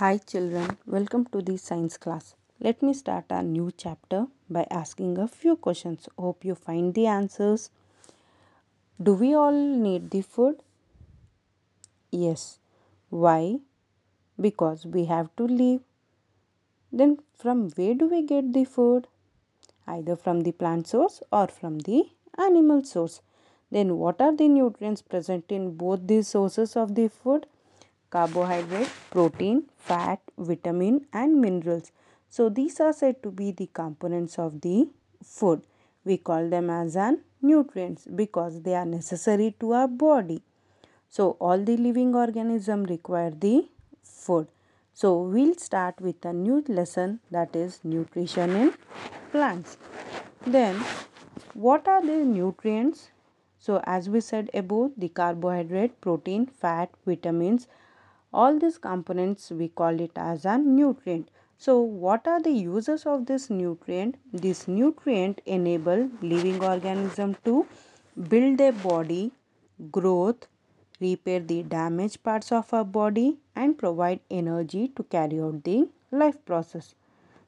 Hi children, welcome to the science class. Let me start a new chapter by asking a few questions. Hope you find the answers. Do we all need the food? Yes. Why? Because we have to live. Then from where do we get the food? Either from the plant source or from the animal source. Then what are the nutrients present in both the sources of the food? Carbohydrate, protein, fat, vitamin and minerals. So these are said to be the components of the food. We call them as an nutrients because they are necessary to our body. So all the living organisms require the food. So we'll start with a new lesson, that is nutrition in plants. Then what are the nutrients? So as we said above, the carbohydrate, protein, fat, vitamins, all these components we call it as a nutrient. So what are the uses of this nutrient? This nutrient enable living organism to build their body, growth, repair the damaged parts of our body and provide energy to carry out the life process.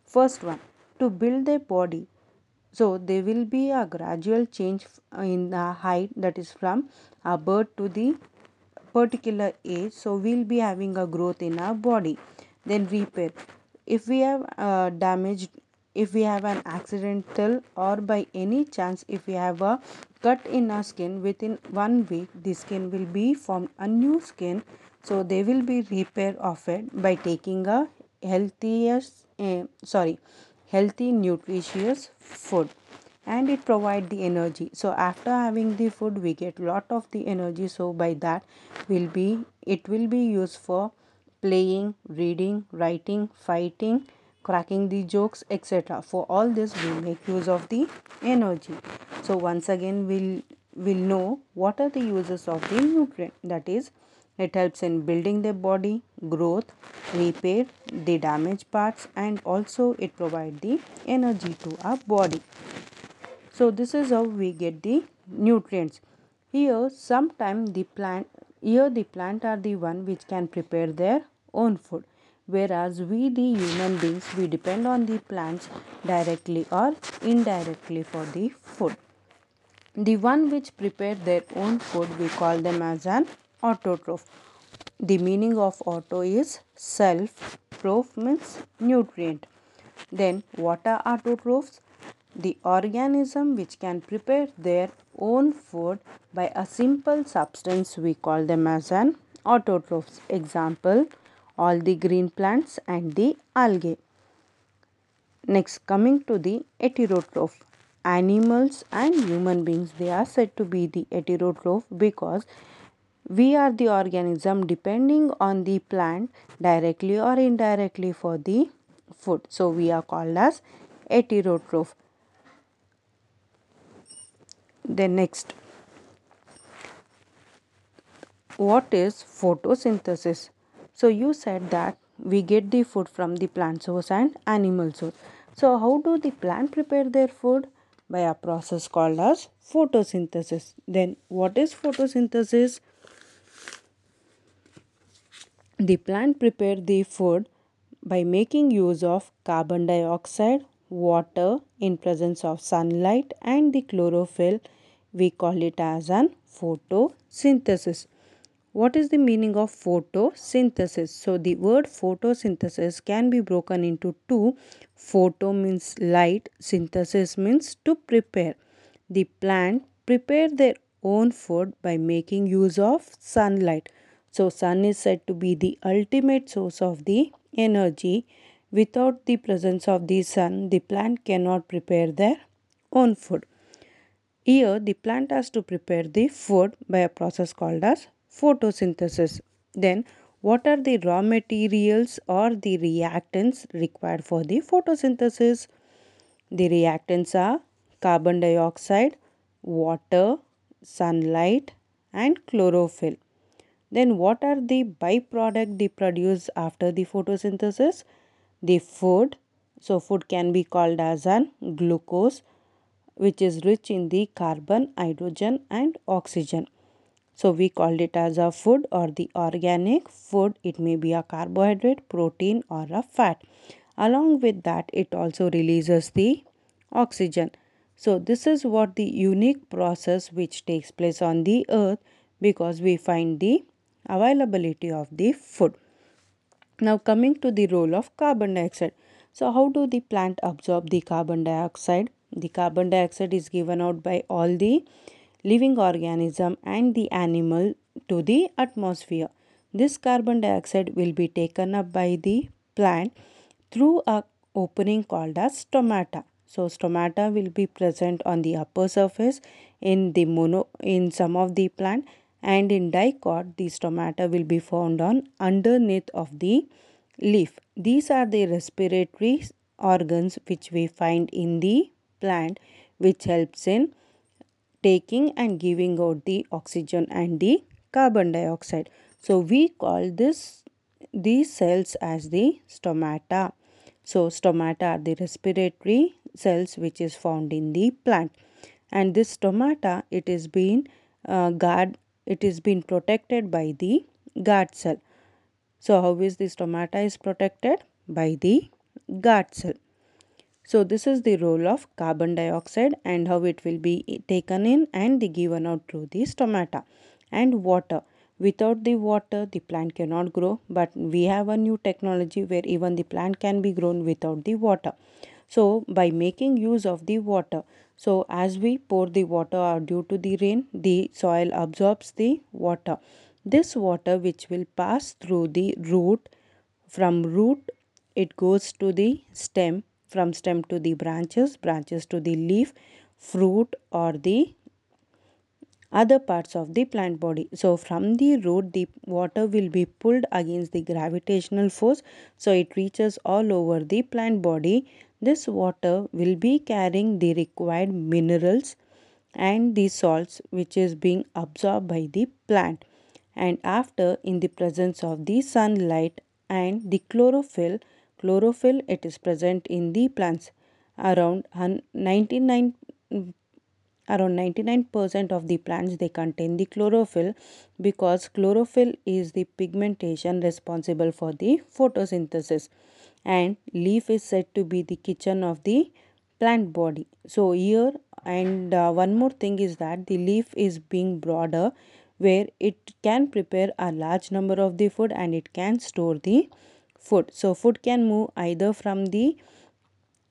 First one, to build their body. So there will be a gradual change in the height, that is from a birth to the particular age. So we'll be having a growth in our body. Then repair. If we have damaged, if we have an accidental or by any chance if we have a cut in our skin, within 1 week the skin will be formed a new skin. So there will be repair of it by taking a healthy nutritious food, and it provides the energy. So after having the food we get lot of the energy, so by that it will be used for playing, reading, writing, fighting, cracking the jokes, etc. For all this we make use of the energy. So once again we'll know what are the uses of the nutrient, that is it helps in building the body, growth, repair the damaged parts and also it provides the energy to our body. So this is how we get the nutrients. Here the plant are the one which can prepare their own food, whereas we the human beings we depend on the plants directly or indirectly for the food. The one which prepare their own food we call them as an autotroph. The meaning of auto is self, troph means nutrient. Then what are autotrophs? The organism which can prepare their own food by a simple substance we call them as an autotrophs. Example, all the green plants and the algae. Next, coming to the heterotroph. Animals and human beings, they are said to be the heterotroph because we are the organism depending on the plant directly or indirectly for the food. So we are called as heterotroph. Then next, what is photosynthesis? So you said that we get the food from the plant source and animal source. So how do the plant prepare their food? By a process called as photosynthesis. Then what is photosynthesis? The plant prepares the food by making use of carbon dioxide, water in presence of sunlight and the chlorophyll. We call it as an photosynthesis. What is the meaning of photosynthesis? So the word photosynthesis can be broken into two. Photo means light, synthesis means to prepare. The plant prepare their own food by making use of sunlight. So sun is said to be the ultimate source of the energy. Without the presence of the sun, the plant cannot prepare their own food. Here, the plant has to prepare the food by a process called as photosynthesis. Then, what are the raw materials or the reactants required for the photosynthesis? The reactants are carbon dioxide, water, sunlight, and chlorophyll. Then what are the byproducts they produce after the photosynthesis? The food. So food can be called as an glucose, which is rich in the carbon, hydrogen and oxygen. So we called it as a food or the organic food. It may be a carbohydrate, protein or a fat. Along with that, it also releases the oxygen. So this is what the unique process which takes place on the earth, because we find the availability of the food. Now coming to the role of carbon dioxide. So how do the plant absorb the carbon dioxide? The carbon dioxide is given out by all the living organism and the animal to the atmosphere. This carbon dioxide will be taken up by the plant through an opening called as stomata. So stomata will be present on the upper surface in some of the plant, and in dicot the stomata will be found on underneath of the leaf. These are the respiratory organs which we find in the plant, which helps in taking and giving out the oxygen and the carbon dioxide. So we call these cells as the stomata. So stomata are the respiratory cells which is found in the plant, and this stomata it is being protected by the guard cell. So how is the stomata is protected? By the guard cell. So this is the role of carbon dioxide and how it will be taken in and given out through the stomata. And water. Without the water, the plant cannot grow. But we have a new technology where even the plant can be grown without the water. So by making use of the water, so as we pour the water due to the rain, the soil absorbs the water. This water which will pass through the root, from root it goes to the stem, from stem to the branches, branches to the leaf, fruit or the other parts of the plant body. So from the root the water will be pulled against the gravitational force, so it reaches all over the plant body. This water will be carrying the required minerals and the salts which is being absorbed by the plant. And after, in the presence of the sunlight and the chlorophyll, it is present in the plants. Around 99% of the plants, they contain the chlorophyll, because chlorophyll is the pigmentation responsible for the photosynthesis, and leaf is said to be the kitchen of the plant body. So here, and one more thing is that the leaf is being broader, where it can prepare a large number of the food and it can store the food. So food can move either from the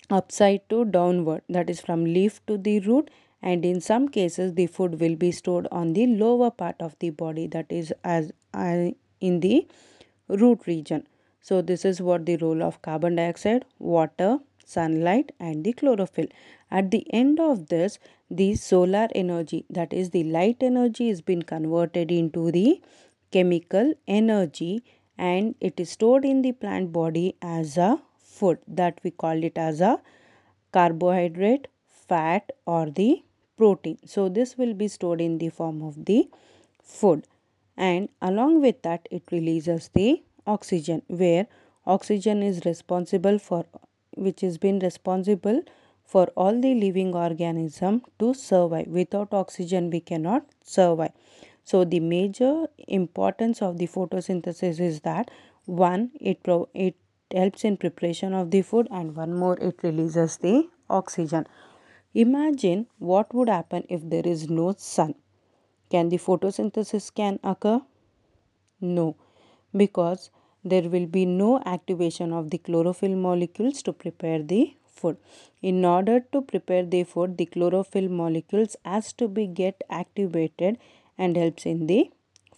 upside to downward, that is from leaf to the root, and in some cases the food will be stored on the lower part of the body, that is as in the root region. So this is what the role of carbon dioxide, water, sunlight and the chlorophyll. At the end of this, the solar energy, that is the light energy, is been converted into the chemical energy and it is stored in the plant body as a food, that we call it as a carbohydrate, fat or the protein. So this will be stored in the form of the food, and along with that it releases the oxygen, where oxygen is responsible for all the living organism to survive. Without oxygen we cannot survive. So the major importance of the photosynthesis is that, one, it helps in preparation of the food, and one more, it releases the oxygen. Imagine what would happen if there is no sun. Can the photosynthesis can occur? No, because there will be no activation of the chlorophyll molecules to prepare the food. In order to prepare the food, the chlorophyll molecules has to be get activated and helps in the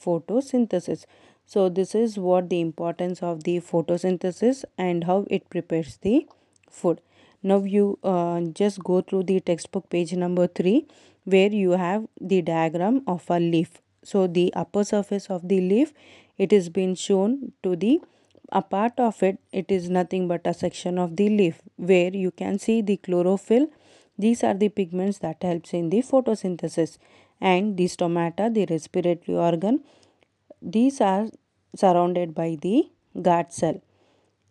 photosynthesis. So this is what the importance of the photosynthesis and how it prepares the food. Now you just go through the textbook page number 3, where you have the diagram of a leaf. So the upper surface of the leaf, it is been shown to the a part of it. It is nothing but a section of the leaf where you can see the chlorophyll. These are the pigments that helps in the photosynthesis, and the stomata, the respiratory organ. These are surrounded by the guard cell.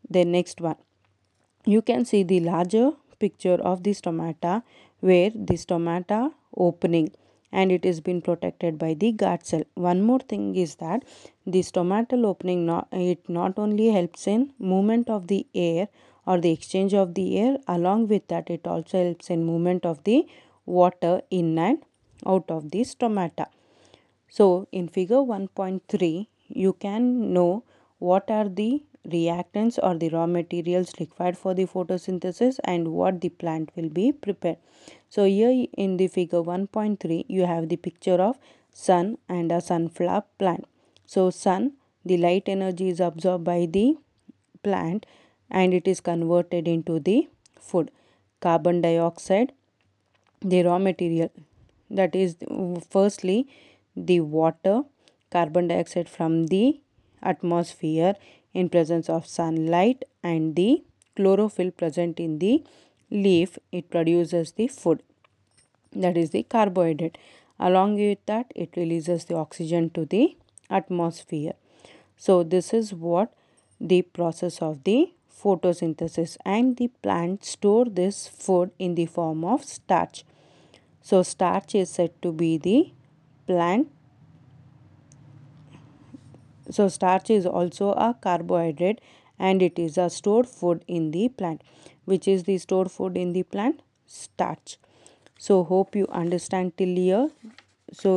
The next one, you can see the larger picture of the stomata, where the stomata opening and it is been protected by the guard cell. One more thing is that the stomatal opening, it not only helps in movement of the air or the exchange of the air, along with that it also helps in movement of the water in and out of the stomata. So in figure 1.3 you can know what are the reactants or the raw materials required for the photosynthesis and what the plant will be prepared. So here in the figure 1.3 you have the picture of sun and a sunflower plant. So sun, the light energy is absorbed by the plant and it is converted into the food. Carbon dioxide, the raw material, that is firstly the water, carbon dioxide from the atmosphere in presence of sunlight, and the chlorophyll present in the leaf, it produces the food, that is the carbohydrate. Along with that it releases the oxygen to the atmosphere. So this is what the process of the photosynthesis, and the plant store this food in the form of starch. So starch is said to be the plant. So starch is also a carbohydrate and it is a stored food in the plant. Which is the stored food in the plant? Starch. So hope you understand till here. So